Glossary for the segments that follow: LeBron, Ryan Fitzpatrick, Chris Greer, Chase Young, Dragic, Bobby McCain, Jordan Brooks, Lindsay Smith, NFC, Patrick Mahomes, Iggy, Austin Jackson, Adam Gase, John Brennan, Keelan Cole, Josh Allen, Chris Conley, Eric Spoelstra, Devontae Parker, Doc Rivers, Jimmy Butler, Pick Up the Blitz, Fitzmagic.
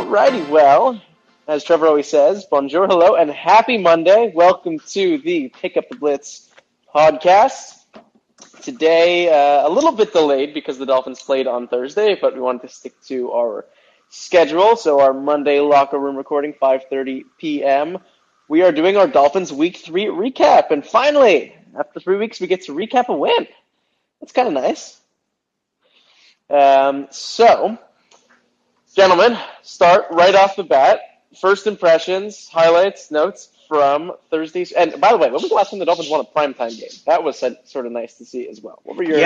Alrighty, well, as Trevor always says, bonjour, hello, and happy Monday. Welcome to the Pick Up the Blitz podcast. Today, a little bit delayed because the Dolphins played on Thursday, but we wanted to stick to our schedule. So our Monday locker room recording, 5:30 p.m. We are doing our Dolphins Week 3 recap. And finally, after 3 weeks, we get to recap a win. That's kind of nice. So, gentlemen, start right off the bat. First impressions, highlights, notes from Thursday's. And by the way, when was the last time the Dolphins won a primetime game? That was sort of nice to see as well. What were your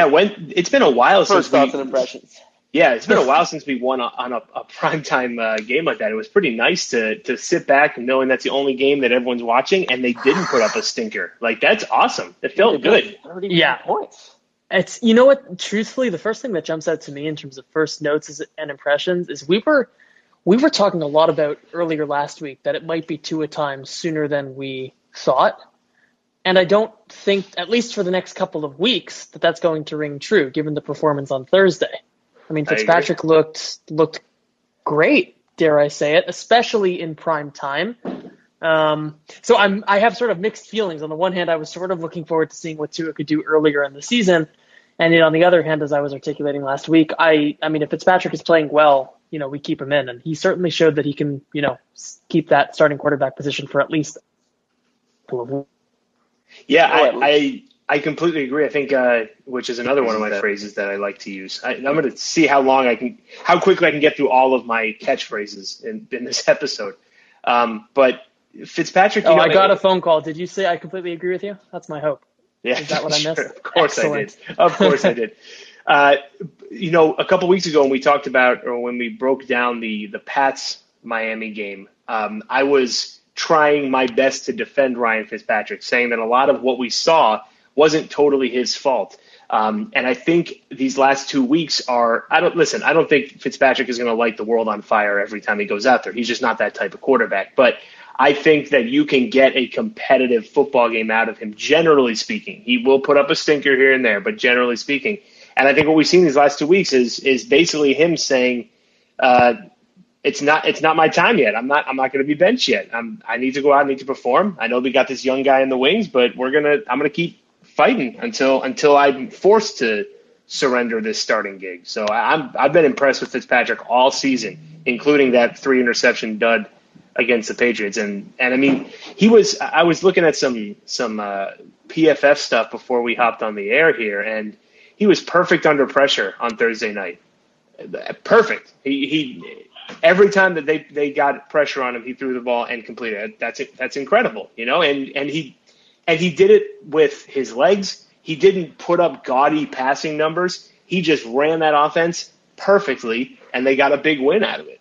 it's been a while since thoughts and impressions. Yeah, it's been a while since we won on a primetime game like that. It was pretty nice to sit back and knowing that's the only game that everyone's watching, and they didn't put up a stinker. Like, that's awesome. It felt good. 30 points. It's, you know what, truthfully, the first thing that jumps out to me in terms of first notes and impressions is we were talking a lot about earlier last week that it might be Tua time sooner than we thought. And I don't think, at least for the next couple of weeks, that that's going to ring true, given the performance on Thursday. I mean, Fitzpatrick looked great, dare I say it, especially in prime time. So I have sort of mixed feelings. On the one hand, I was sort of looking forward to seeing what Tua could do earlier in the season. And yet, on the other hand, as I was articulating last week, I mean, if Fitzpatrick is playing well, you know, we keep him in. And he certainly showed that he can, you know, keep that starting quarterback position for at least a couple of weeks. Yeah, I completely agree. I think, which is another one of my phrases that I like to use. I'm going to see how quickly I can get through all of my catchphrases in this episode. But Fitzpatrick, I got a phone call. Did you say I completely agree with you? That's my hope. Yeah, is that what I missed? Sure. Of course Excellent. I did. Of course I did. A couple weeks ago when we talked about, or when we broke down the Pats Miami game, I was trying my best to defend Ryan Fitzpatrick, saying that a lot of what we saw wasn't totally his fault. And I think these last 2 weeks I don't think Fitzpatrick is going to light the world on fire every time he goes out there. He's just not that type of quarterback. But I think that you can get a competitive football game out of him, generally speaking. He will put up a stinker here and there, but generally speaking. And I think what we've seen these last 2 weeks is basically him saying, it's not my time yet. I'm not going to be benched yet. I need to go out and need to perform. I know we got this young guy in the wings, but I'm going to keep fighting until I'm forced to surrender this starting gig. So I've been impressed with Fitzpatrick all season, including that 3-interception dud against the Patriots. And I mean, I was looking at some PFF stuff before we hopped on the air here, and he was perfect under pressure on Thursday night. Perfect. He every time that they got pressure on him, he threw the ball and completed it. That's incredible, you know, and he did it with his legs. He didn't put up gaudy passing numbers. He just ran that offense perfectly, and they got a big win out of it.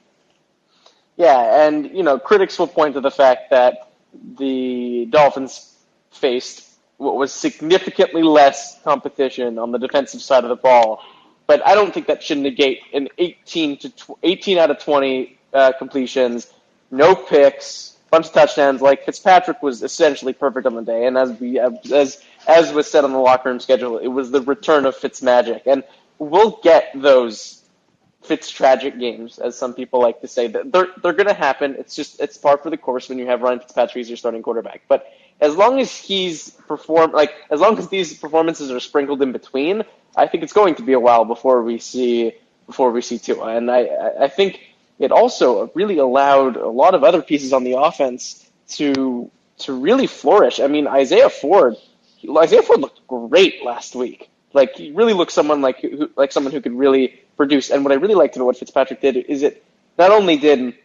Yeah, and, you know, critics will point to the fact that the Dolphins faced what was significantly less competition on the defensive side of the ball. But I don't think that should negate an 18 out of 20 completions, no picks, bunch of touchdowns. Like, Fitzpatrick was essentially perfect on the day. And as was said on the locker room schedule, it was the return of Fitzmagic. And we'll get those Fitz tragic games, as some people like to say, that they're going to happen. It's just, it's par for the course when you have Ryan Fitzpatrick as your starting quarterback. But as long as as long as these performances are sprinkled in between, I think it's going to be a while before we see Tua. And I think it also really allowed a lot of other pieces on the offense to really flourish. I mean, Isaiah Ford looked great last week. Like, he really looks someone who could really produce. And what I really liked about what Fitzpatrick did is it not only did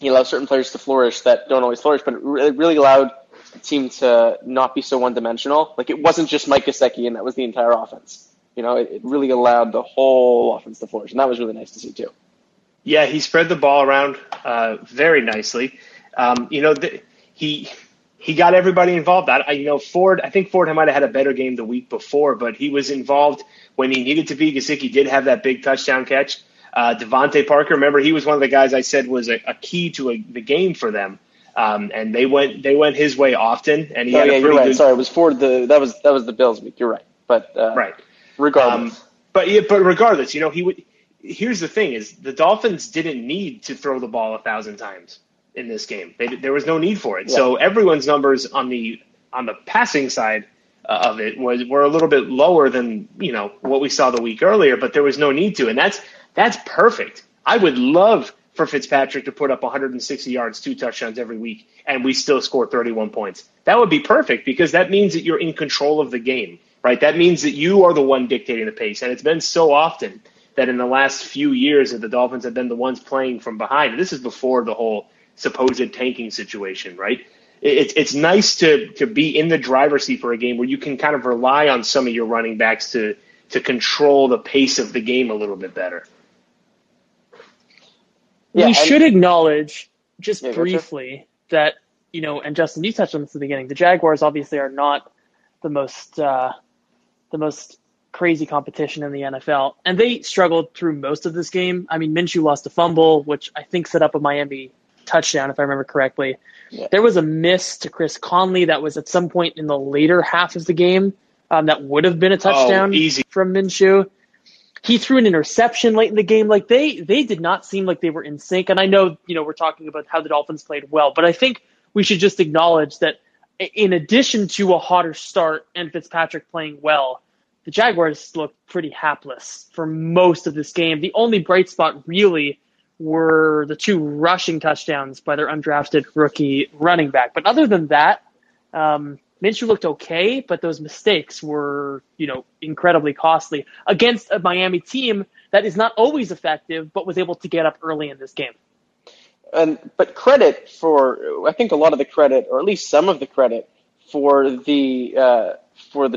he allow certain players to flourish that don't always flourish, but it really allowed the team to not be so one-dimensional. Like, it wasn't just Mike Gesicki, and that was the entire offense. You know, it really allowed the whole offense to flourish, and that was really nice to see too. Yeah, he spread the ball around very nicely. He got everybody involved. Ford. I think Ford might have had a better game the week before, but he was involved when he needed to be. Gesicki did have that big touchdown catch. Devontae Parker, remember, he was one of the guys I said was a key to the game for them, and they went his way often. And he had a pretty good. Sorry, it was Ford. That was the Bills week. You're right, but regardless, you know, he would. here's the thing is the Dolphins didn't need to throw the ball 1,000 times in this game. There was no need for it. Yeah. So everyone's numbers on the passing side of it were a little bit lower than, you know, what we saw the week earlier, but there was no need to. And that's perfect. I would love for Fitzpatrick to put up 160 yards, 2 touchdowns every week, and we still score 31 points. That would be perfect because that means that you're in control of the game, right? That means that you are the one dictating the pace. And it's been so often that in the last few years that the Dolphins have been the ones playing from behind. This is before the whole supposed tanking situation, right? It's nice to be in the driver's seat for a game where you can kind of rely on some of your running backs to control the pace of the game a little bit better. Yeah, we should acknowledge just briefly that, you know, and Justin, you touched on this at the beginning, the Jaguars obviously are not the most crazy competition in the NFL, and they struggled through most of this game. I mean, Minshew lost a fumble, which I think set up a Miami touchdown, if I remember correctly. Yeah. There was a miss to Chris Conley that was at some point in the later half of the game that would have been a touchdown from Minshew. He threw an interception late in the game. Like they did not seem like they were in sync. And I know, you know, we're talking about how the Dolphins played well, but I think we should just acknowledge that in addition to a hotter start and Fitzpatrick playing well, the Jaguars looked pretty hapless for most of this game. The only bright spot really were the 2 rushing touchdowns by their undrafted rookie running back. But other than that, Minshew looked okay, but those mistakes were, you know, incredibly costly against a Miami team that is not always effective, but was able to get up early in this game. But credit for, I think a lot of the credit, or at least some of the credit for the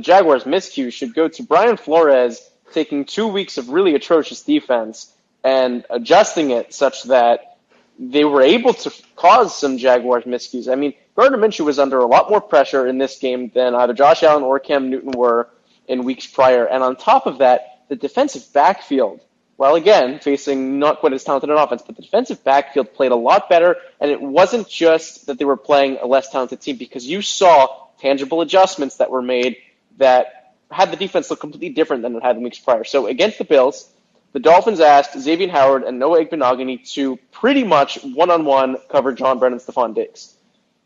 Jaguars miscue should go to Brian Flores taking 2 weeks of really atrocious defense and adjusting it such that they were able to cause some Jaguars miscues. I mean, Gardner Minshew was under a lot more pressure in this game than either Josh Allen or Cam Newton were in weeks prior. And on top of that, the defensive backfield, while again facing not quite as talented an offense, but the defensive backfield played a lot better, and it wasn't just that they were playing a less talented team, because you saw tangible adjustments that were made that had the defense look completely different than it had in weeks prior. So against the Bills, the Dolphins asked Xavier Howard and Noah Igbinoghene to pretty much one-on-one cover John Brennan and Stephon Diggs.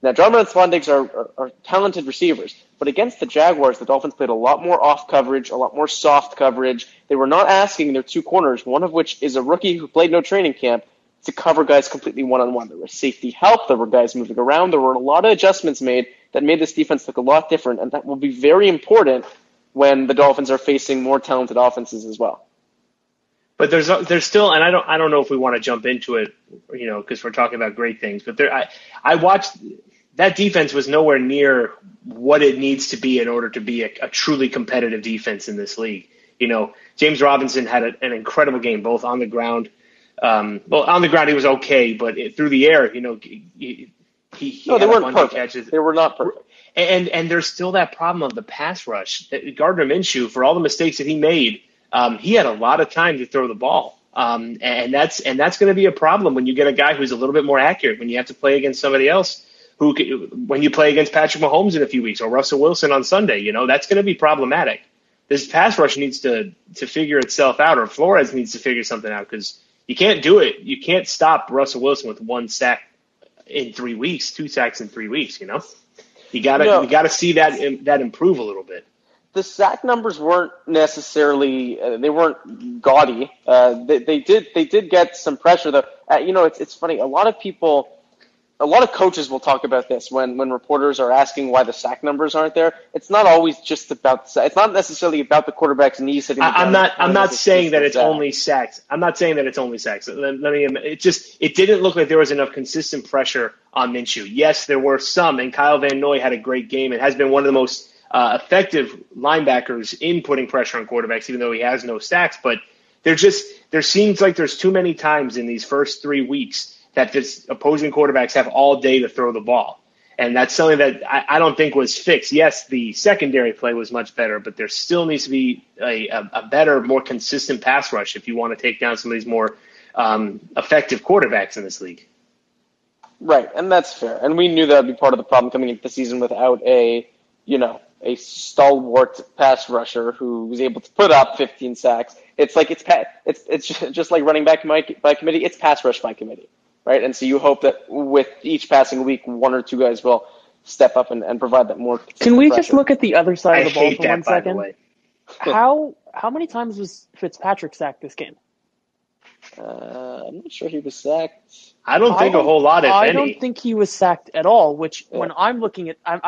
Now, John Brennan and Stephon Diggs are talented receivers, but against the Jaguars, the Dolphins played a lot more off coverage, a lot more soft coverage. They were not asking their 2 corners, one of which is a rookie who played no training camp, to cover guys completely one-on-one. There was safety help. There were guys moving around. There were a lot of adjustments made that made this defense look a lot different, and that will be very important when the Dolphins are facing more talented offenses as well. But there's still, and I don't know if we want to jump into it, you know, because we're talking about great things. But I watched. That defense was nowhere near what it needs to be in order to be a truly competitive defense in this league. You know, James Robinson had an incredible game, both on the ground. Well, on the ground he was okay, but through the air, you know, he had a bunch of catches. They were not perfect. And there's still that problem of the pass rush. Gardner Minshew, for all the mistakes that he made, he had a lot of time to throw the ball. And that's going to be a problem when you get a guy who's a little bit more accurate, when you have to play against somebody else. When you play against Patrick Mahomes in a few weeks or Russell Wilson on Sunday, you know, that's going to be problematic. This pass rush needs to figure itself out, or Flores needs to figure something out, because you can't do it. You can't stop Russell Wilson with 2 sacks in 3 weeks, you know. You got to see that improve a little bit. The sack numbers weren't necessarily they weren't gaudy. They did get some pressure, though. You know, it's funny. A lot of coaches will talk about this when reporters are asking why the sack numbers aren't there. It's not always just about the sack. It's not necessarily about the quarterback's knee sitting. I'm not saying that it's only sacks. It didn't look like there was enough consistent pressure on Minshew. Yes, there were some, and Kyle Van Noy had a great game and has been one of the most effective linebackers in putting pressure on quarterbacks, even though he has no sacks. But there seems like there's too many times in these first 3 weeks that this opposing quarterbacks have all day to throw the ball. And that's something that I don't think was fixed. Yes, the secondary play was much better, but there still needs to be a better, more consistent pass rush if you want to take down some of these more effective quarterbacks in this league. Right, and that's fair. And we knew that would be part of the problem coming into the season without a, you know, a stalwart pass rusher who was able to put up 15 sacks. It's like it's just like running back by committee. It's pass rush by committee, right? And so you hope that with each passing week, one or two guys will step up and provide that more. Can we pressure. Just look at the other side of the ball for that, 1 second? How many times was Fitzpatrick sacked this game? I'm not sure he was sacked. I don't think a whole lot, if any. I don't think he was sacked at all, which when I'm looking at – when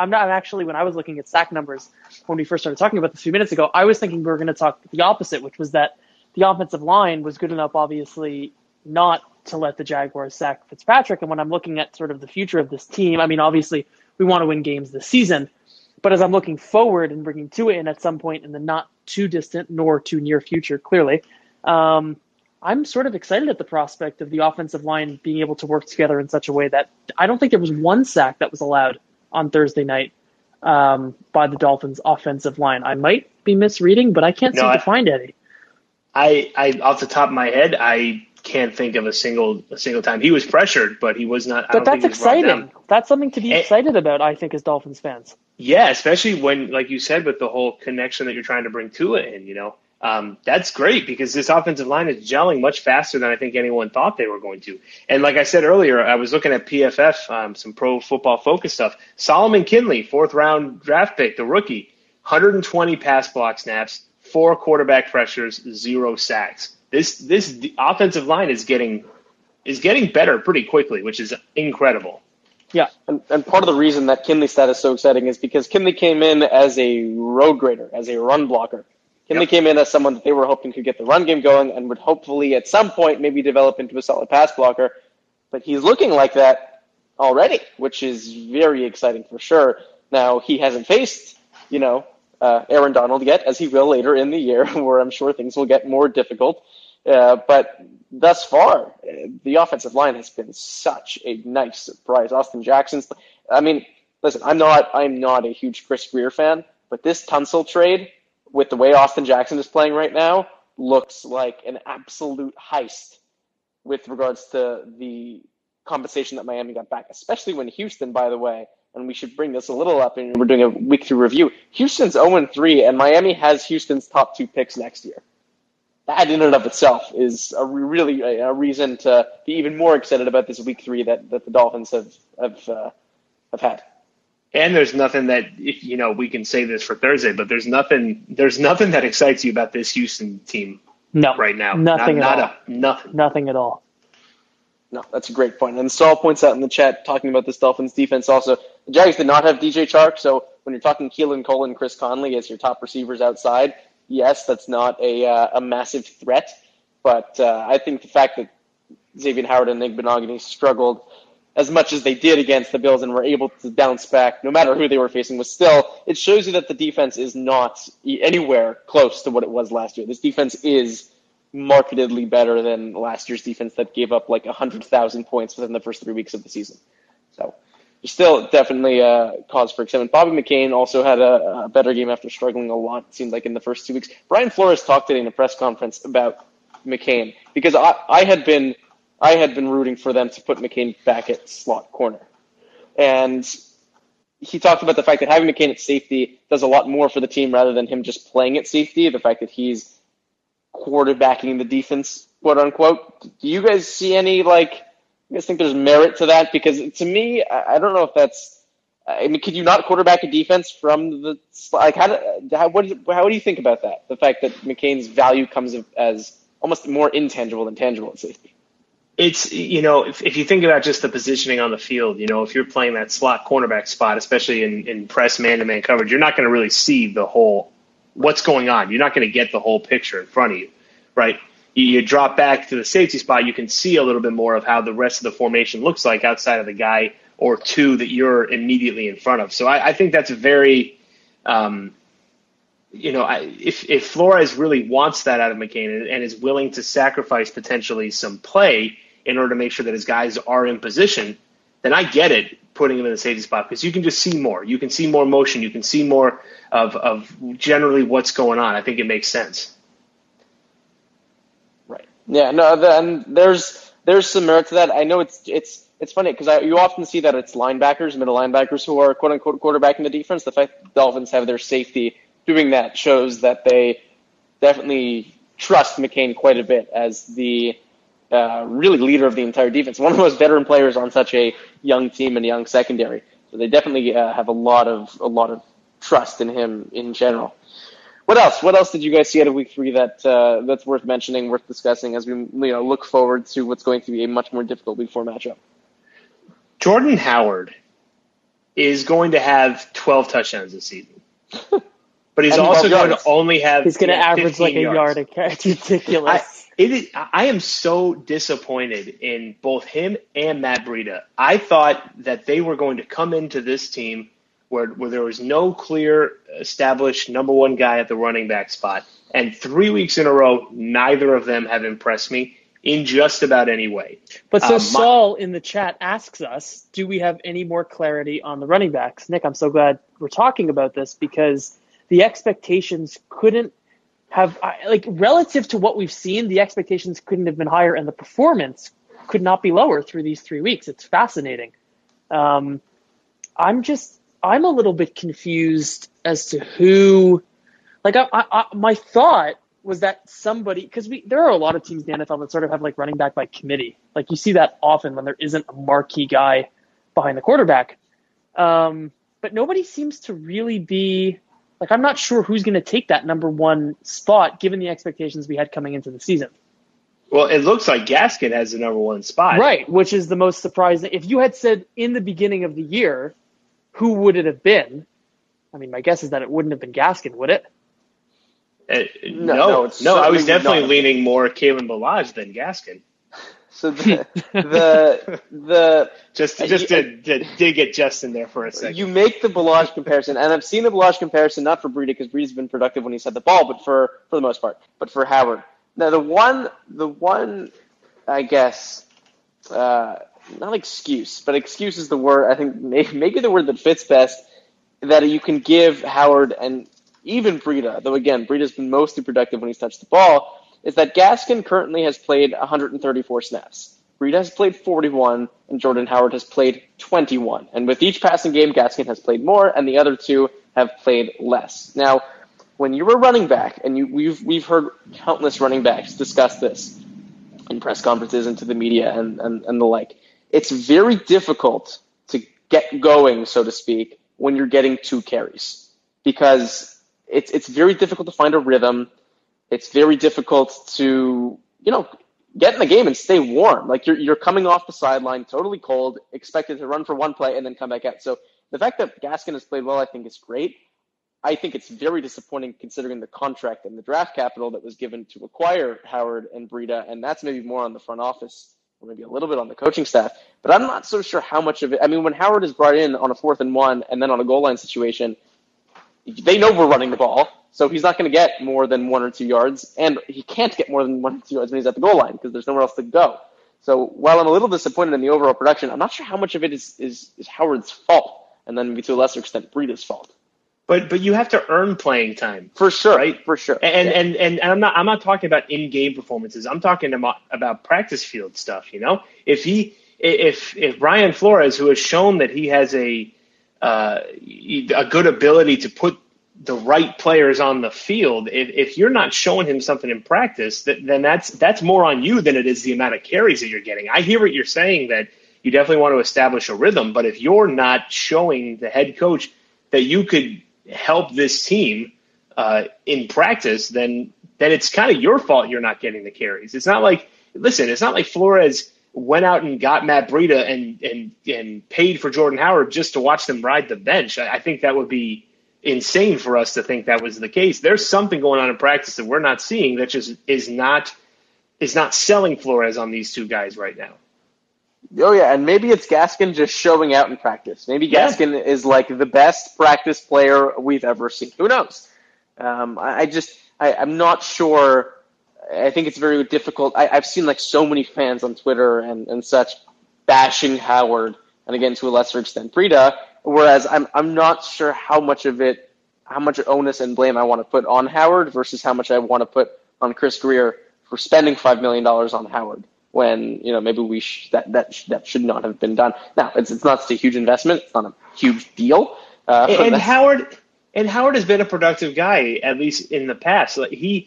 I was looking at sack numbers when we first started talking about this a few minutes ago, I was thinking we were going to talk the opposite, which was that the offensive line was good enough, obviously, not to let the Jaguars sack Fitzpatrick. And when I'm looking at sort of the future of this team, I mean, obviously, we want to win games this season. But as I'm looking forward and bringing Tua in at some point in the not-too-distant nor too-near future, clearly I'm sort of excited at the prospect of the offensive line being able to work together in such a way that I don't think there was one sack that was allowed on Thursday night by the Dolphins' offensive line. I might be misreading, but I can't seem to find any. I off the top of my head, I can't think of a single time. He was pressured, but he was not. But that's exciting. That's something to be excited about, I think, as Dolphins fans. Yeah, especially when, like you said, with the whole connection that you're trying to bring Tua in, you know. That's great because this offensive line is gelling much faster than I think anyone thought they were going to. And like I said earlier, I was looking at PFF, some Pro Football Focus stuff. Solomon Kindley, 4th-round draft pick, the rookie, 120 pass block snaps, 4 quarterback pressures, 0 sacks. This offensive line is getting better pretty quickly, which is incredible. Yeah, and part of the reason that Kindley's stat is so exciting is because Kindley came in as a road grader, as a run blocker. Kindley came in as someone that they were hoping could get the run game going and would hopefully at some point maybe develop into a solid pass blocker. But he's looking like that already, which is very exciting for sure. Now, he hasn't faced, Aaron Donald yet, as he will later in the year, where I'm sure things will get more difficult. But thus far, the offensive line has been such a nice surprise. Austin Jackson's – I mean, listen, I'm not a huge Chris Greer fan, but this Tunsil trade – with the way Austin Jackson is playing right now, looks like an absolute heist with regards to the compensation that Miami got back, especially when Houston, by the way, and we should bring this a little up, and we're doing a week-two review, Houston's 0-3, and Miami has Houston's top 2 picks next year. That in and of itself is really a reason to be even more excited about this week 3 that the Dolphins have had. And there's nothing that, we can say this for Thursday, but there's nothing that excites you about this Houston team right now. Nothing at all. No, that's a great point. And Saul points out in the chat, talking about this Dolphins defense also, the Jags did not have DJ Chark, so when you're talking Keelan Cole and Chris Conley as your top receivers outside, yes, that's not a massive threat, but I think the fact that Xavier Howard and Igbinoghene struggled as much as they did against the Bills and were able to bounce back, no matter who they were facing, was still, it shows you that the defense is not anywhere close to what it was last year. This defense is markedly better than last year's defense that gave up like 100,000 points within the first 3 weeks of the season. So there's still definitely a cause for excitement. Bobby McCain also had a better game after struggling a lot, it seemed like, in the first 2 weeks. Brian Flores talked today in a press conference about McCain because I had been rooting for them to put McCain back at slot corner. And he talked about the fact that having McCain at safety does a lot more for the team rather than him just playing at safety, the fact that he's quarterbacking the defense, quote-unquote. Do you guys see any, you guys think there's merit to that? Because to me, I don't know if that's – I mean, could you not quarterback a defense from the – how do you think about that, the fact that McCain's value comes as almost more intangible than tangible at safety? It's, if you think about just the positioning on the field, if you're playing that slot cornerback spot, especially in press man-to-man coverage, you're not going to really see the whole what's going on. You're not going to get the whole picture in front of you, right? You drop back to the safety spot, you can see a little bit more of how the rest of the formation looks like outside of the guy or two that you're immediately in front of. So I think that's a very if Flores really wants that out of McCain and is willing to sacrifice potentially some play in order to make sure that his guys are in position, then I get it, putting him in the safety spot, because you can just see more. You can see more motion. You can see more of generally what's going on. I think it makes sense. Right. Yeah, no, and there's some merit to that. I know it's It's funny because you often see that it's linebackers, middle linebackers who are quote unquote quarterbacking the defense. The fact that the Dolphins have their safety doing that shows that they definitely trust McCain quite a bit as the really leader of the entire defense. One of the most veteran players on such a young team and young secondary. So they definitely have a lot of trust in him in general. What else? What else did you guys see out of Week 3 that's worth mentioning, worth discussing as we look forward to what's going to be a much more difficult Week 4 matchup? Jordan Howard is going to have 12 touchdowns this season, but he's also going to only have. He's going to average like a yard a carry. It's ridiculous. I am so disappointed in both him and Matt Breida. I thought that they were going to come into this team where there was no clear, established number one guy at the running back spot. And 3 weeks in a row, neither of them have impressed me in just about any way. But so Saul in the chat asks us, do we have any more clarity on the running backs? Nick, I'm so glad we're talking about this because the expectations couldn't have, relative to what we've seen, the expectations couldn't have been higher and the performance could not be lower through these 3 weeks. It's fascinating. I'm a little bit confused as to who, my thought was that somebody, because there are a lot of teams in the NFL that sort of have running back by committee. You see that often when there isn't a marquee guy behind the quarterback. But nobody seems to really be, I'm not sure who's going to take that number one spot given the expectations we had coming into the season. Well, it looks like Gaskin has the number one spot. Right, which is the most surprising. If you had said in the beginning of the year, who would it have been? I mean, my guess is that it wouldn't have been Gaskin, would it? No, I was definitely leaning more Kalen Ballage than Gaskin. So the to dig at Justin there for a second. You make the Ballage comparison, and I've seen the Ballage comparison not for Breida because Breida's been productive when he's had the ball, but for the most part, but for Howard. Now the one I guess. Not excuse, but excuse is the word, I think, maybe the word that fits best, that you can give Howard and even Breida, though, again, Breida's been mostly productive when he's touched the ball, is that Gaskin currently has played 134 snaps. Breida has played 41, and Jordan Howard has played 21. And with each passing game, Gaskin has played more, and the other two have played less. Now, when you're a running back, and we've heard countless running backs discuss this in press conferences and to the media and the like, it's very difficult to get going, so to speak, when you're getting two carries because it's very difficult to find a rhythm. It's very difficult to, get in the game and stay warm. You're coming off the sideline totally cold, expected to run for one play and then come back out. So the fact that Gaskin has played well, I think, is great. I think it's very disappointing considering the contract and the draft capital that was given to acquire Howard and Breida, and that's maybe more on the front office. Maybe a little bit on the coaching staff, but I'm not so sure how much of it. I mean, when Howard is brought in on a 4th and 1 and then on a goal line situation, they know we're running the ball, so he's not going to get more than 1 or 2 yards, and he can't get more than 1 or 2 yards when he's at the goal line because there's nowhere else to go. So while I'm a little disappointed in the overall production, I'm not sure how much of it is Howard's fault, and then maybe to a lesser extent Breida's fault. But you have to earn playing time for sure, right? For sure. And I'm not talking about in-game performances. I'm talking about practice field stuff. If Brian Flores, who has shown that he has a good ability to put the right players on the field, if you're not showing him something in practice, then that's more on you than it is the amount of carries that you're getting. I hear what you're saying that you definitely want to establish a rhythm, but if you're not showing the head coach that you could help this team in practice, then it's kind of your fault you're not getting the carries. It's not like Flores went out and got Matt Breida and paid for Jordan Howard just to watch them ride the bench. I think that would be insane for us to think that was the case. There's something going on in practice that we're not seeing that just is not selling Flores on these two guys right now. Oh, yeah, and maybe it's Gaskin just showing out in practice. Maybe Gaskin is the best practice player we've ever seen. Who knows? I'm not sure. I think it's very difficult. I've seen so many fans on Twitter and such bashing Howard and, again, to a lesser extent, Breida, whereas I'm not sure how much onus and blame I want to put on Howard versus how much I want to put on Chris Greer for spending $5 million on Howard. when, you know, maybe we that should not have been done. Now, it's not a huge investment. It's not a huge deal. Howard has been a productive guy, at least in the past. Like I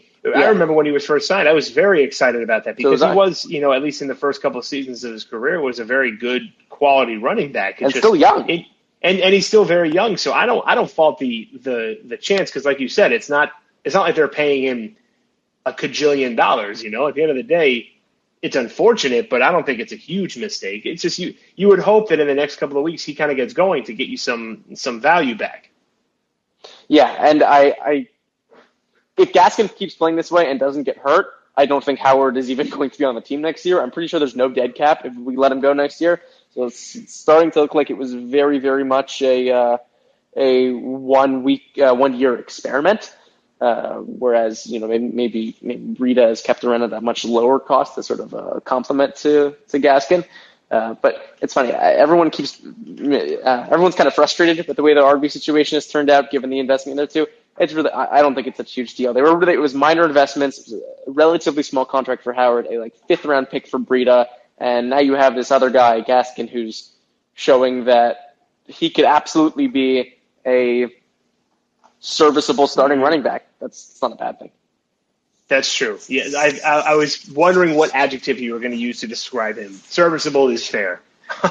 remember when he was first signed, I was very excited about that because he was, you know, at least in the first couple of seasons of his career, was a very good quality running back. And still young. And he's still very young. So I don't fault the chance because, like you said, it's not like they're paying him a cajillion dollars. You know, at the end of the day, it's unfortunate, but I don't think it's a huge mistake. It's just you would hope that in the next couple of weeks he kind of gets going to get you some value back. Yeah, and I if Gaskin keeps playing this way and doesn't get hurt, I don't think Howard is even going to be on the team next year. I'm pretty sure there's no dead cap if we let him go next year. So it's starting to look like it was very, very much a 1 week, 1 year experiment. Whereas, you know, maybe Breida has kept around at a much lower cost as sort of a compliment to Gaskin. But it's funny. Everyone's kind of frustrated with the way the RB situation has turned out, given the investment there too. It's really, I don't think it's such a huge deal. It was minor investments. It was a relatively small contract for Howard, a fifth round pick for Breida. And now you have this other guy, Gaskin, who's showing that he could absolutely be a serviceable starting running back. That's not a bad thing. That's true. Yeah, I was wondering what adjective you were going to use to describe him. Serviceable is fair.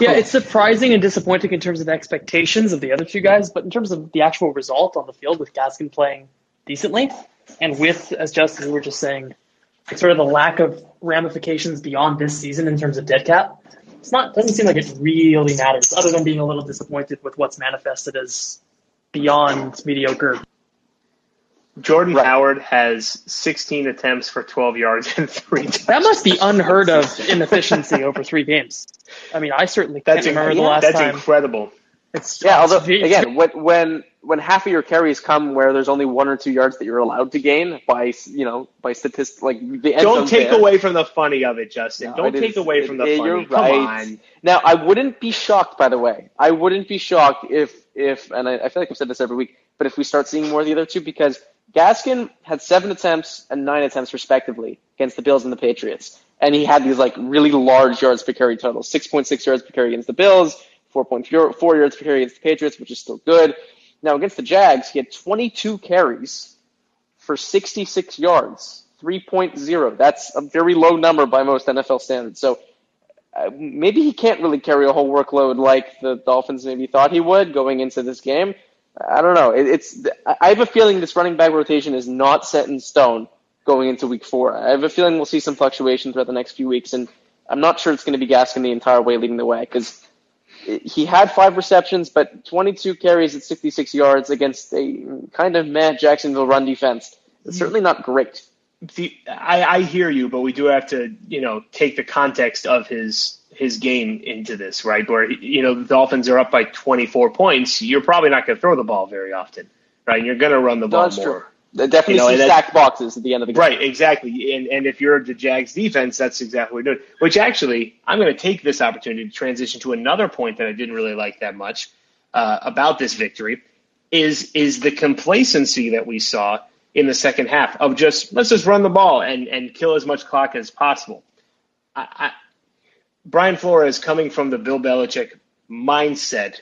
Yeah, it's surprising and disappointing in terms of expectations of the other two guys, but in terms of the actual result on the field with Gaskin playing decently and with, as Justin, we were just saying, sort of the lack of ramifications beyond this season in terms of dead cap, doesn't seem like it really matters, other than being a little disappointed with what's manifested as beyond mediocre. Jordan Howard has 16 attempts for 12 yards and 3 touchdowns. That must be unheard of inefficiency over 3 games. I mean, I certainly can't remember the last time. That's incredible. When half of your carries come where there's only 1 or 2 yards that you're allowed to gain by statistics, like the end. Don't take away from the funny of it, Justin. No, don't take away from the funny. You're right. Come on. Now, I wouldn't be shocked, by the way. I wouldn't be shocked if, and I feel like I've said this every week, but if we start seeing more of the other two, because Gaskin had 7 attempts and 9 attempts respectively against the Bills and the Patriots. And he had these really large yards per carry totals, 6.6 yards per carry against the Bills, 4.4 yards per carry against the Patriots, which is still good. Now, against the Jags, he had 22 carries for 66 yards, 3.0. That's a very low number by most NFL standards. So maybe he can't really carry a whole workload like the Dolphins maybe thought he would going into this game. I don't know. I have a feeling this running back rotation is not set in stone going into week 4. I have a feeling we'll see some fluctuation throughout the next few weeks, and I'm not sure it's going to be Gaskin the entire way leading the way, because he had 5 receptions, but 22 carries at 66 yards against a kind of mad Jacksonville run defense. It's certainly not great. I hear you, but we do have to, you know, take the context of his game into this, right? Where, you know, the Dolphins are up by 24 points. You're probably not going to throw the ball very often, right? You're going to run the ball more. True. They definitely stacked boxes at the end of the game. Right, exactly. And if you're the Jags defense, that's exactly what we're doing. Which actually, I'm going to take this opportunity to transition to another point that I didn't really like that much about this victory, is the complacency that we saw in the second half of just, let's just run the ball and kill as much clock as possible. Brian Flores, coming from the Bill Belichick mindset,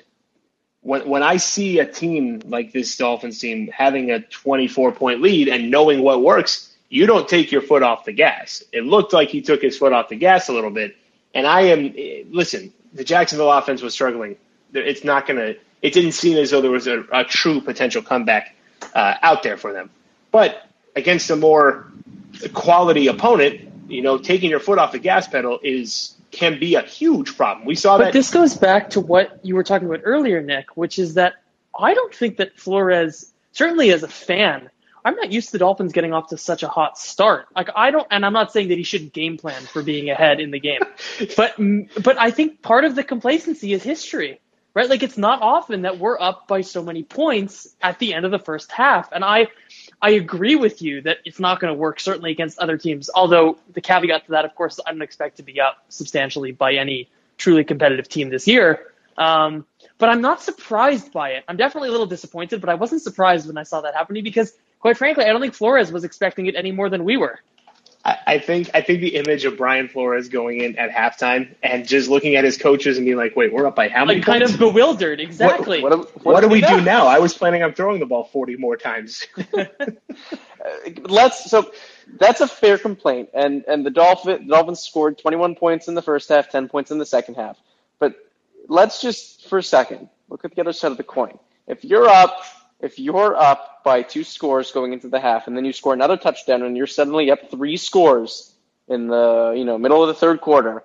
when I see a team like this Dolphins team having a 24-point lead and knowing what works, you don't take your foot off the gas. It looked like he took his foot off the gas a little bit. And the Jacksonville offense was struggling. It didn't seem as though there was a true potential comeback out there for them. But against a more quality opponent, you know, taking your foot off the gas pedal can be a huge problem. We saw that. But this goes back to what you were talking about earlier, Nick, which is that I don't think that Flores, certainly as a fan, I'm not used to the Dolphins getting off to such a hot start. And I'm not saying that he shouldn't game plan for being ahead in the game, but I think part of the complacency is history, right? Like, it's not often that we're up by so many points at the end of the first half. And I agree with you that it's not going to work, certainly against other teams, although the caveat to that, of course, I don't expect to be up substantially by any truly competitive team this year. But I'm not surprised by it. I'm definitely a little disappointed, but I wasn't surprised when I saw that happening because, quite frankly, I don't think Flores was expecting it any more than we were. I think the image of Brian Flores going in at halftime and just looking at his coaches and being like, wait, we're up by how many points? Kind of bewildered, exactly. What do we do now? I was planning on throwing the ball 40 more times. So that's a fair complaint. And the Dolphins scored 21 points in the first half, 10 points in the second half. But let's just, for a second, look at the other side of the coin. If you're up by 2 scores going into the half, and then you score another touchdown, and you're suddenly up 3 scores in the middle of the third quarter,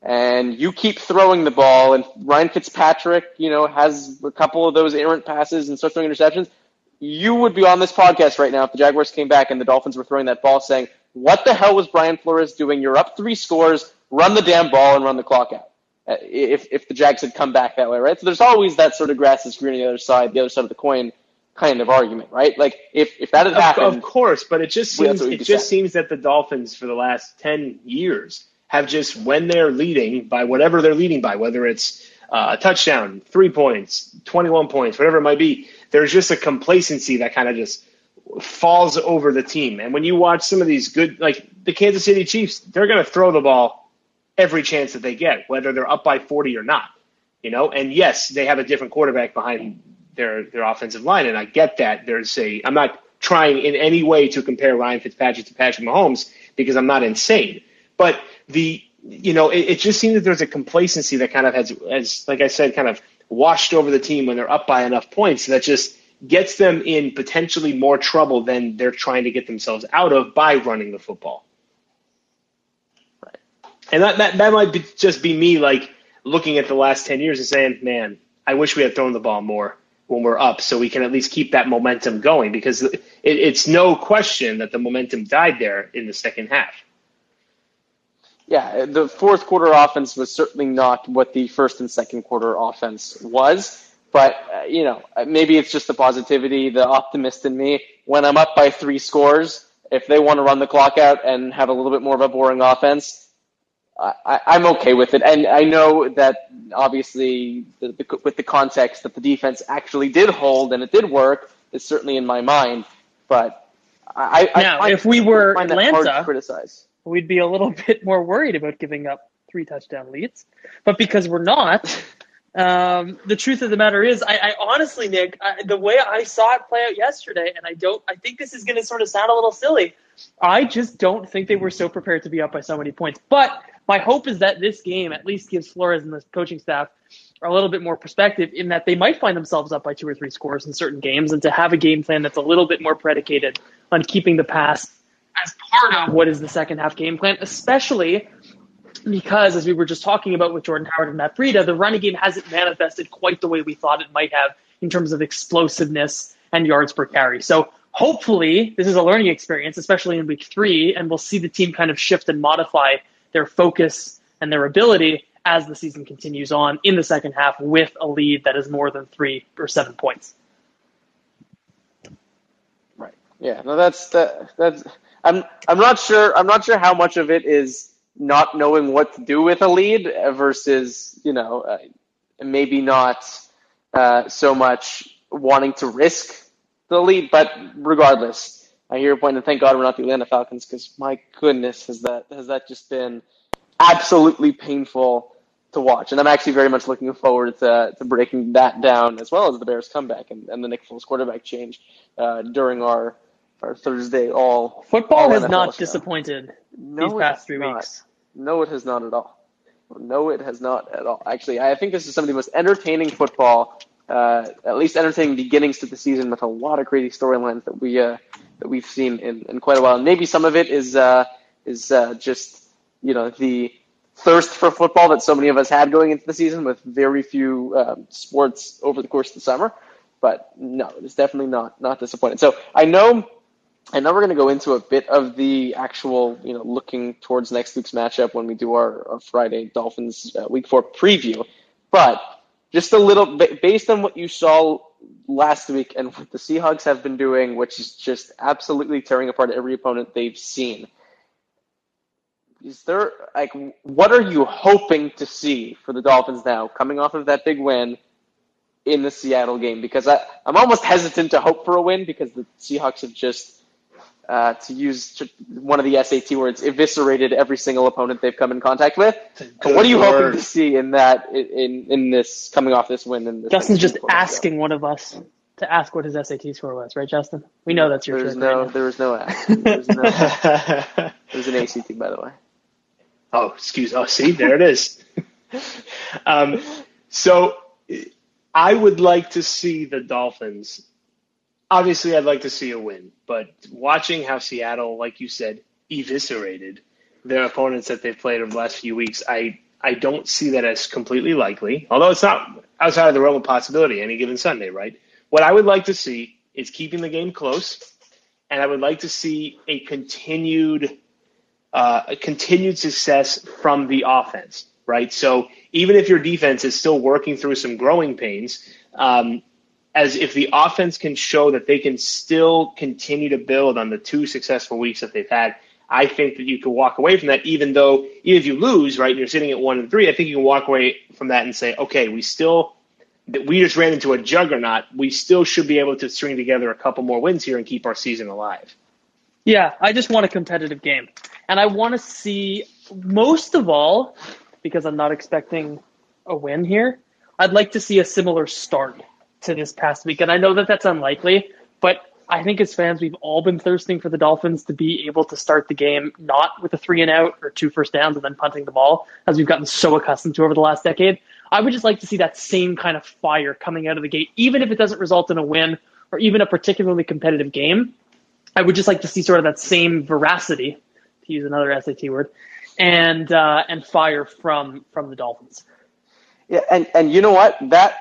and you keep throwing the ball, and Ryan Fitzpatrick has a couple of those errant passes and starts throwing interceptions, you would be on this podcast right now if the Jaguars came back and the Dolphins were throwing that ball saying, what the hell was Brian Flores doing? You're up 3 scores, run the damn ball and run the clock out. If the Jags had come back that way, right? So there's always that sort of grass is green on the other side of the coin kind of argument, right? Like if that had happened, of course. But it just seems that the Dolphins for the last 10 years have just, when they're leading by whatever they're leading by, whether it's a touchdown, 3 points, 21 points, whatever it might be, there's just a complacency that kind of just falls over the team. And when you watch some of these good, like the Kansas City Chiefs, they're going to throw the ball every chance that they get, whether they're up by 40 or not, and yes, they have a different quarterback behind their offensive line. And I get that. I'm not trying in any way to compare Ryan Fitzpatrick to Patrick Mahomes because I'm not insane, but it just seems that there's a complacency that kind of has, like I said, kind of washed over the team when they're up by enough points that just gets them in potentially more trouble than they're trying to get themselves out of by running the football. And that might just be me, like, looking at the last 10 years and saying, man, I wish we had thrown the ball more when we're up so we can at least keep that momentum going, because it's no question that the momentum died there in the second half. Yeah, the fourth quarter offense was certainly not what the first and second quarter offense was. But, maybe it's just the positivity, the optimist in me. When I'm up by 3 scores, if they want to run the clock out and have a little bit more of a boring offense, I'm okay with it. And I know that obviously with the context that the defense actually did hold and it did work is certainly in my mind. But if we were Atlanta, hard to criticize. We'd be a little bit more worried about giving up 3 touchdown leads. But because we're not, the truth of the matter is, I honestly, Nick, the way I saw it play out yesterday, and I think this is going to sort of sound a little silly, I just don't think they were so prepared to be up by so many points. But my hope is that this game at least gives Flores and the coaching staff a little bit more perspective in that they might find themselves up by 2 or 3 scores in certain games, and to have a game plan that's a little bit more predicated on keeping the pass as part of what is the second half game plan, especially because, as we were just talking about with Jordan Howard and Matt Breida, the running game hasn't manifested quite the way we thought it might have in terms of explosiveness and yards per carry. So hopefully this is a learning experience, especially in week 3, and we'll see the team kind of shift and modify their focus and their ability as the season continues on in the second half with a lead that is more than 3 or 7 points. Right. Yeah. No, that's. I'm not sure how much of it is not knowing what to do with a lead versus maybe not so much wanting to risk the lead. But regardless, I hear your point, and thank God we're not the Atlanta Falcons, because my goodness, has that just been absolutely painful to watch. And I'm actually very much looking forward to breaking that down, as well as the Bears' comeback and the Nick Foles quarterback change during our Thursday all football has not disappointed these past 3 weeks. No, it has not at all. No, it has not at all. Actually, I think this is some of the most entertaining football, at least entertaining beginnings to the season, with a lot of crazy storylines that we've seen in quite a while. And maybe some of it is just, the thirst for football that so many of us had going into the season with very few sports over the course of the summer. But no, it's definitely not disappointing. So I know we're going to go into a bit of the actual, looking towards next week's matchup when we do our Friday Dolphins Week 4 preview. But just a little, based on what you saw last week and what the Seahawks have been doing, which is just absolutely tearing apart every opponent they've seen, what are you hoping to see for the Dolphins now, coming off of that big win in the Seattle game? Because I'm almost hesitant to hope for a win, because the Seahawks have just to use one of the SAT words, eviscerated every single opponent they've come in contact with. What are you hoping to see in that, in this, coming off this win? And Justin's just asking one of us to ask what his SAT score was, right, Justin? We know that's your trick. There was no ask. It was an ACT, by the way. Oh, excuse. Oh, see, there it is. So I would like to see the Dolphins. Obviously, I'd like to see a win, but watching how Seattle, like you said, eviscerated their opponents that they've played over the last few weeks, I don't see that as completely likely, although it's not outside of the realm of possibility any given Sunday, right? What I would like to see is keeping the game close, and I would like to see a continued success from the offense, right? So even if your defense is still working through some growing pains, as if the offense can show that they can still continue to build on the two successful weeks that they've had, I think that you could walk away from that, even if you lose, right, and you're sitting at 1-3, I think you can walk away from that and say, okay, we just ran into a juggernaut. We still should be able to string together a couple more wins here and keep our season alive. Yeah, I just want a competitive game. And I want to see, most of all, because I'm not expecting a win here, I'd like to see a similar start to this past week. And I know that that's unlikely, but I think as fans, we've all been thirsting for the Dolphins to be able to start the game not with a 3-and-out or 2 first downs and then punting the ball, as we've gotten so accustomed to over the last decade. I would just like to see that same kind of fire coming out of the gate, even if it doesn't result in a win or even a particularly competitive game. I would just like to see sort of that same veracity, to use another SAT word, and fire from the Dolphins. Yeah, and you know what? That,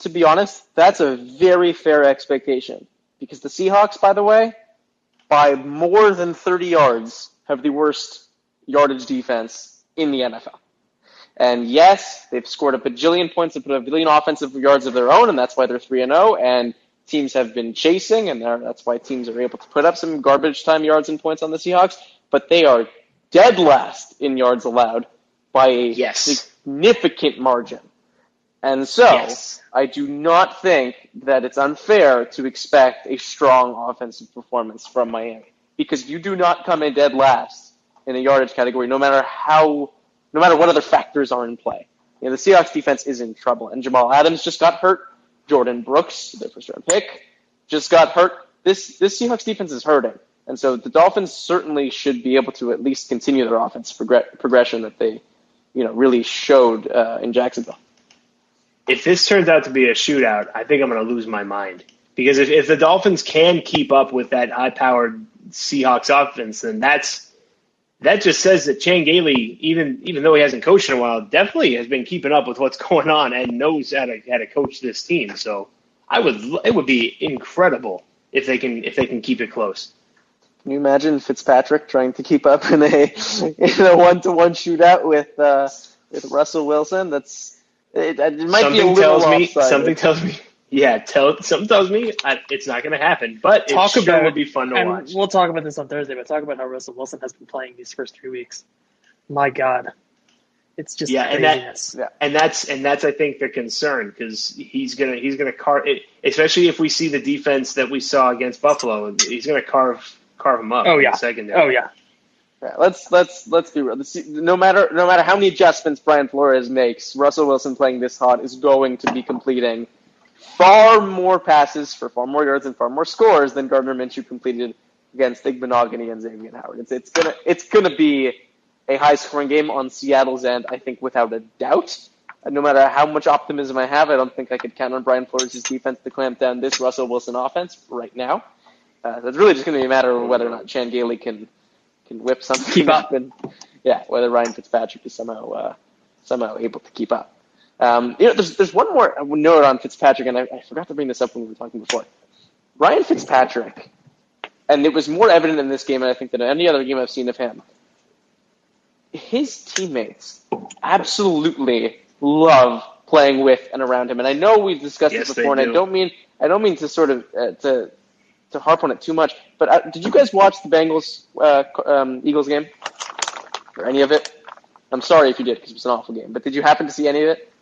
to be honest, that's a very fair expectation, because the Seahawks, by the way, by more than 30 yards, have the worst yardage defense in the NFL. And yes, they've scored a bajillion points and put a billion offensive yards of their own, and that's why they're 3-0, and teams have been chasing, and that's why teams are able to put up some garbage time yards and points on the Seahawks, but they are dead last in yards allowed by a significant margin. And so I do not think that it's unfair to expect a strong offensive performance from Miami, because you do not come in dead last in a yardage category, no matter what other factors are in play. You know, the Seahawks defense is in trouble. And Jamal Adams just got hurt. Jordan Brooks, their first-round pick, just got hurt. This Seahawks defense is hurting. And so the Dolphins certainly should be able to at least continue their offensive progression that they, really showed in Jacksonville. If this turns out to be a shootout, I think I'm going to lose my mind. Because if the Dolphins can keep up with that high-powered Seahawks offense, then that just says that Changeli, even though he hasn't coached in a while, definitely has been keeping up with what's going on and knows how to coach this team. So it would be incredible if they can keep it close. Can you imagine Fitzpatrick trying to keep up in a 1-to-1 shootout with Russell Wilson? It might be a little offside. Something tells me. Yeah, something tells me it's not going to happen, but it would be fun to watch. We'll talk about this on Thursday, but talk about how Russell Wilson has been playing these first 3 weeks. My God, it's just craziness. And that's I think the concern, because he's gonna carve it, especially if we see the defense that we saw against Buffalo. He's gonna carve him up. Oh yeah. In the secondary. Oh yeah. Yeah, let's be real. No matter how many adjustments Brian Flores makes, Russell Wilson playing this hot is going to be completing far more passes for far more yards and far more scores than Gardner Minshew completed against Igbinoghene and Xavier Howard. It's gonna be a high-scoring game on Seattle's end, I think, without a doubt. And no matter how much optimism I have, I don't think I could count on Brian Flores' defense to clamp down this Russell Wilson offense right now. It's really just going to be a matter of whether or not Changeli can whip something keep up, and whether Ryan Fitzpatrick is somehow able to keep up. There's one more note on Fitzpatrick, and I forgot to bring this up when we were talking before. Ryan Fitzpatrick, and it was more evident in this game, and I think, than any other game I've seen of him, his teammates absolutely love playing with and around him. And I know we've discussed it before, and I don't mean to sort of to harp on it too much, but did you guys watch the Bengals Eagles game, or any of it? I'm sorry if you did, because it was an awful game, but did you happen to see any of it?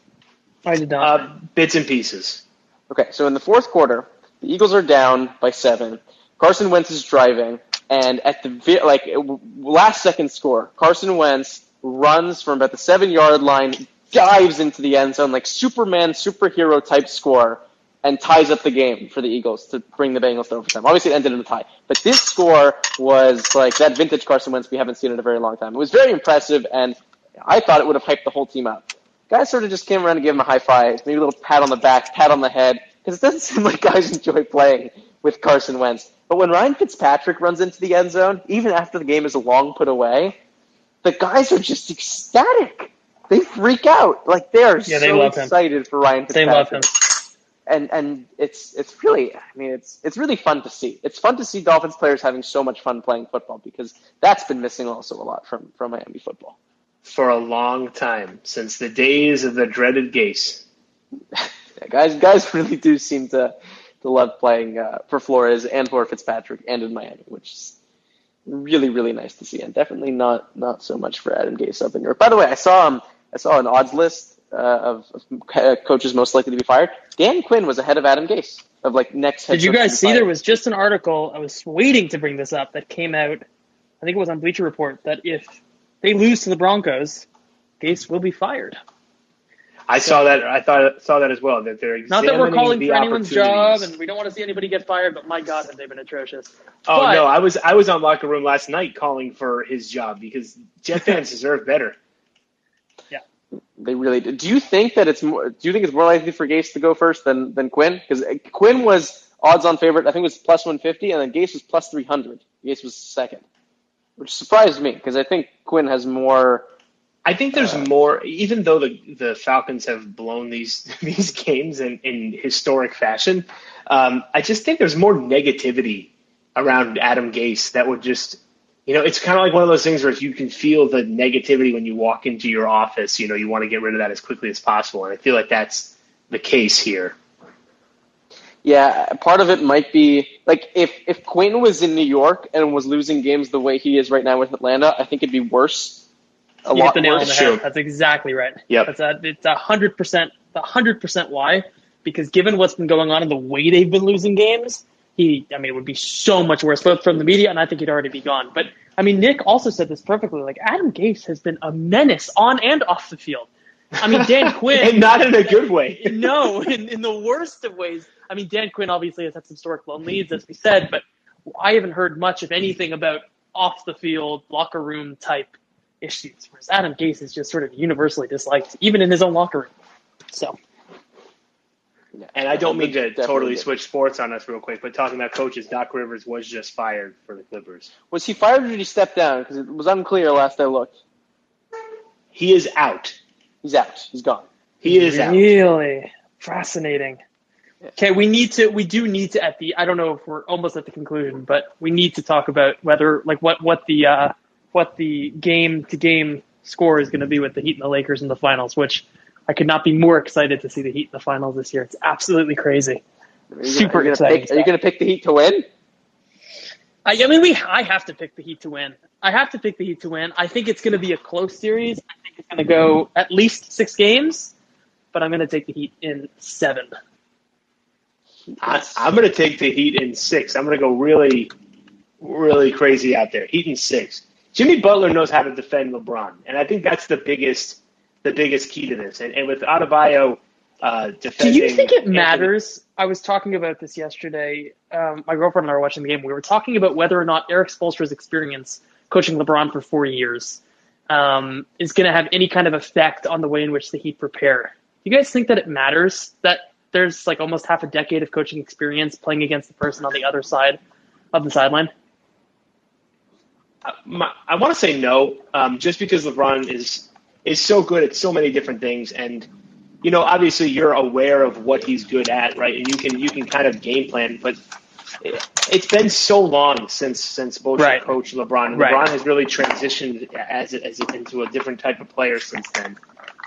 I did not. Bits and pieces. Okay, so in the fourth quarter, the Eagles are down by 7. Carson Wentz is driving. And at the last second score, Carson Wentz runs from about the 7-yard line, dives into the end zone like Superman, superhero type score, and ties up the game for the Eagles to bring the Bengals to overtime. Obviously, it ended in a tie. But this score was like that vintage Carson Wentz we haven't seen in a very long time. It was very impressive, and I thought it would have hyped the whole team up. Guys sort of just came around and gave him a high five, maybe a little pat on the back, pat on the head, because it doesn't seem like guys enjoy playing with Carson Wentz. But when Ryan Fitzpatrick runs into the end zone, even after the game is a long put away, the guys are just ecstatic. They freak out. Like, they are so excited for Ryan Fitzpatrick. They love him. And it's really, I mean, it's really fun to see. It's fun to see Dolphins players having so much fun playing football, because that's been missing also a lot from Miami football. For a long time, since the days of the dreaded Gase. Guys really do seem to love playing for Flores and for Fitzpatrick and in Miami, which is really, really nice to see. And definitely not so much for Adam Gase up in Europe. By the way, I saw an odds list of coaches most likely to be fired. Dan Quinn was ahead of Adam Gase of next head coach. Did you guys see there was just an article, I was waiting to bring this up, that came out, I think it was on Bleacher Report, that if they lose to the Broncos, Gase will be fired. I saw that. I saw that as well. That they're examining. Not that we're calling for anyone's job, and we don't want to see anybody get fired. But my God, have they been atrocious? No, I was on Locker Room last night calling for his job because Jet fans deserve better. Yeah, they really do. Do you think that it's more? Do you think it's more likely for Gase to go first than Quinn? Because Quinn was odds-on favorite. I think it was plus 150, and then Gase was plus 300. Gase was second, which surprised me because I think Quinn has more. I think there's more, even though the Falcons have blown these games in historic fashion. I just think there's more negativity around Adam Gase that would just, it's kind of like one of those things where if you can feel the negativity when you walk into your office, you want to get rid of that as quickly as possible. And I feel like that's the case here. Yeah, part of it might be, if Quinn was in New York and was losing games the way he is right now with Atlanta, I think it'd be worse. You hit the nail on the head. That's exactly right. Yep. It's 100%. 100% why? Because given what's been going on and the way they've been losing games, it would be so much worse, both from the media, and I think he'd already be gone. But Nick also said this perfectly. Adam Gase has been a menace on and off the field. Dan Quinn, and not in a good way. No, in the worst of ways. Dan Quinn obviously has had some historic blown leads, as we said, but I haven't heard much, if anything, about off the field locker room type issues, whereas Adam Gase is just sort of universally disliked, even in his own locker room. So, and I don't mean to totally switch sports on us real quick, but talking about coaches, Doc Rivers was just fired for the Clippers. Was he fired or did he step down? Because it was unclear last I looked. He is out. He's out. He's gone. He is out. Really fascinating. Okay, we do need to at the, I don't know if we're almost at the conclusion, but we need to talk about whether what the game-to-game score is going to be with the Heat and the Lakers in the finals, which I could not be more excited to see the Heat in the finals this year. It's absolutely crazy. Super exciting. Are you going to pick the Heat to win? I have to pick the Heat to win. I think it's going to be a close series. I think it's going to go at least 6 games, but I'm going to take the Heat in 7. I'm going to take the Heat in 6. I'm going to go really, really crazy out there. Heat in 6. Jimmy Butler knows how to defend LeBron, and I think that's the biggest key to this. And with Adebayo defending... Do you think it matters? I was talking about this yesterday. My girlfriend and I were watching the game. We were talking about whether or not Eric Spoelstra's experience coaching LeBron for 4 years is going to have any kind of effect on the way in which the Heat prepare. Do you guys think that it matters that there's almost half a decade of coaching experience playing against the person on the other side of the sideline? I want to say no, just because LeBron is so good at so many different things, and obviously you're aware of what he's good at, right? And you can kind of game plan, but it's been so long since both coach LeBron. Right. LeBron has really transitioned as into a different type of player since then.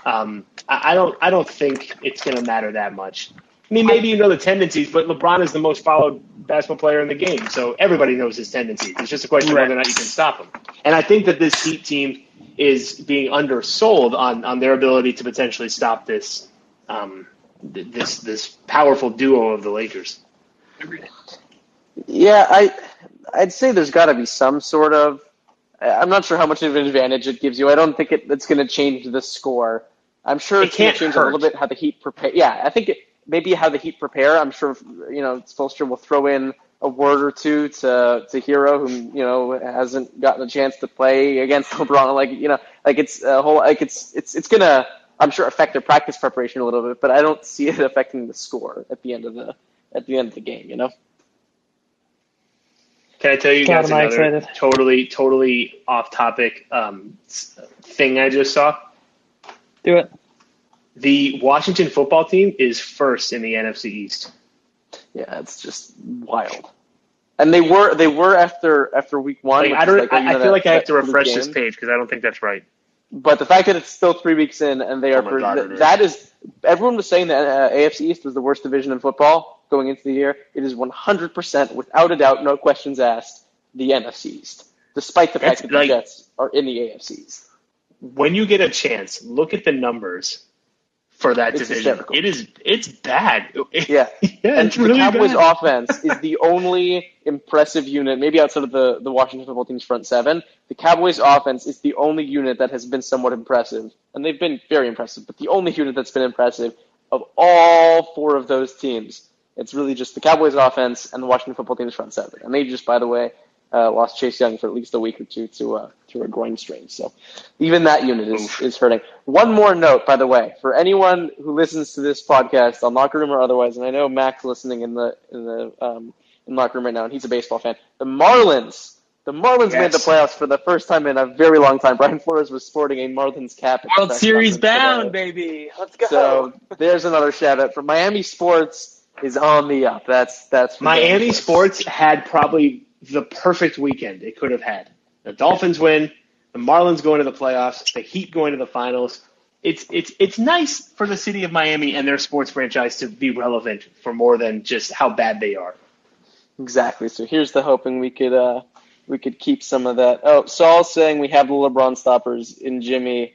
I don't think it's going to matter that much. Maybe the tendencies, but LeBron is the most followed basketball player in the game, so everybody knows his tendencies. It's just a question of whether or not you can stop him. And I think that this Heat team is being undersold on their ability to potentially stop this this powerful duo of the Lakers. Yeah, I I'd say there's got to be some sort of, I'm not sure how much of an advantage it gives you. I don't think it's going to change the score. I'm sure it's going to change a little bit how the Heat prepare. Yeah, I think maybe how the Heat prepare. I'm sure, you know, Spoelstra will throw in a word or two to Hero, who, you know, hasn't gotten a chance to play against LeBron. Like, you know, like it's a whole, like it's going to, I'm sure, affect their practice preparation a little bit, but I don't see it affecting the score at the end of the game, you know? Can I tell you guys another totally off-topic thing I just saw? Do it. The Washington football team is first in the NFC East. Yeah, it's just wild. And they were after Week 1. Like, I feel like I have to refresh this page because I don't think that's right. But the fact that it's still 3 weeks in and they are everyone was saying that AFC East was the worst division in football going into the year. It is 100%, without a doubt, no questions asked, the NFC East, despite the fact that the Jets are in the AFC East. When you get a chance, look at the numbers for that division. It's bad. And the really Cowboys' offense is the only impressive unit, maybe outside of the Washington football team's front seven. The Cowboys' offense is the only unit that has been somewhat impressive, and they've been very impressive, but the only unit that's been impressive of all four of those teams. It's really just the Cowboys' offense and the Washington football team's front seven. And they just, by the way, lost Chase Young for at least a week or two to a groin strain. So even that unit is hurting. One more note, by the way, for anyone who listens to this podcast on Locker Room or otherwise, and I know Mac's listening in Locker Room right now, and he's a baseball fan. The Marlins made the playoffs for the first time in a very long time. Brian Flores was sporting a Marlins cap. World Series bound, baby. Let's go. So there's another shout out for Miami Sports is on the up. That's Miami Sports had probably the perfect weekend it could have had. The Dolphins win, the Marlins going to the playoffs, the Heat going to the finals. It's nice for the city of Miami and their sports franchise to be relevant for more than just how bad they are. Exactly. So here's the hoping we could keep some of that. Oh, Saul's saying we have the LeBron stoppers in Jimmy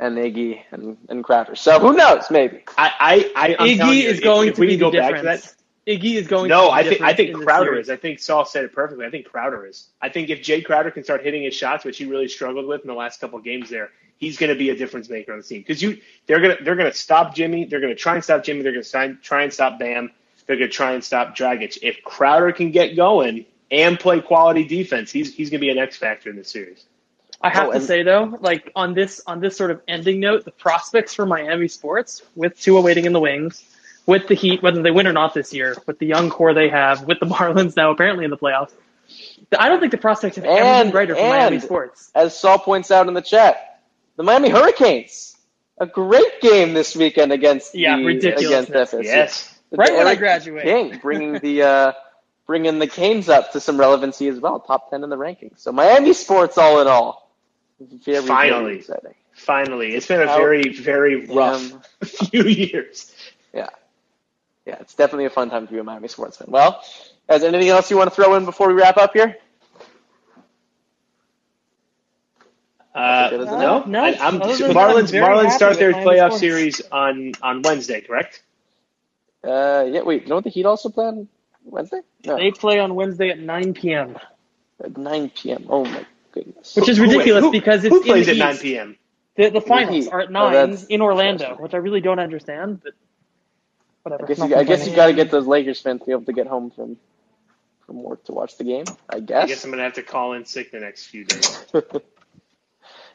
and Iggy and Crowder. So who knows? Maybe Iggy is going to be the difference. Iggy is going. No, I think Crowder is. I think Saul said it perfectly. I think Crowder is. I think if Jay Crowder can start hitting his shots, which he really struggled with in the last couple of games there, he's going to be a difference maker on the team because they're going to stop Jimmy. They're going to try and stop Jimmy. They're going to try and stop Bam. They're going to try and stop Dragic. If Crowder can get going and play quality defense, he's going to be an X factor in this series. I have to say though, like on this sort of ending note, the prospects for Miami sports with Tua waiting in the wings. With the Heat, whether they win or not this year, with the young core they have, with the Marlins now apparently in the playoffs, I don't think the prospects have ever been brighter for Miami sports. As Saul points out in the chat, the Miami Hurricanes, a great game this weekend against FSU. Yes. Right when I graduate. King bringing the Canes up to some relevancy as well, top 10 in the rankings. So Miami sports, all in all, very, very exciting. Finally, it's been a very, very rough few years. Yeah. Yeah, it's definitely a fun time to be a Miami sports fan. Well, is there anything else you want to throw in before we wrap up here? No. Marlins start their playoff series on Wednesday, correct? Yeah. Wait, don't the Heat also play on Wednesday? No. They play on Wednesday at 9 p.m. At 9 p.m. Oh my goodness. Which is ridiculous because it's who plays at 9 p.m. The finals are at 9 in Orlando, which I really don't understand. But whatever. I guess you got to get those Lakers fans to be able to get home from work to watch the game, I guess. I guess I'm going to have to call in sick the next few days.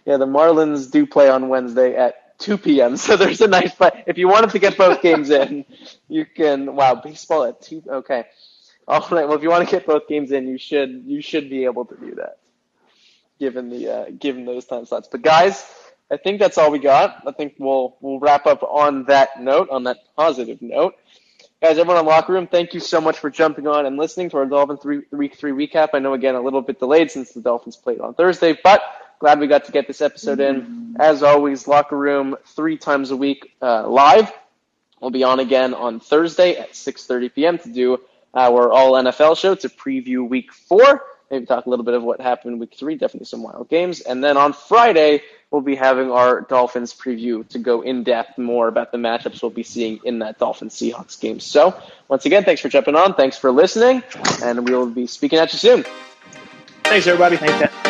Yeah, the Marlins do play on Wednesday at 2 p.m., so there's a nice play. If you wanted to get both games in, you can – wow, baseball at 2 – okay. All right, well, if you want to get both games in, you should be able to do that given those time slots. But, guys – I think that's all we got. I think we'll wrap up on that note, on that positive note. Guys, everyone on Locker Room, thank you so much for jumping on and listening to our Dolphins Week 3 recap. I know, again, a little bit delayed since the Dolphins played on Thursday, but glad we got to get this episode in. As always, Locker Room 3 times a week live. We'll be on again on Thursday at 6:30 p.m. to do our All-NFL show to preview Week 4. Maybe talk a little bit of what happened in Week 3, definitely some wild games. And then on Friday, we'll be having our Dolphins preview to go in-depth more about the matchups we'll be seeing in that Dolphins-Seahawks game. So, once again, thanks for jumping on. Thanks for listening. And we'll be speaking at you soon. Thanks, everybody. Thanks, Dan.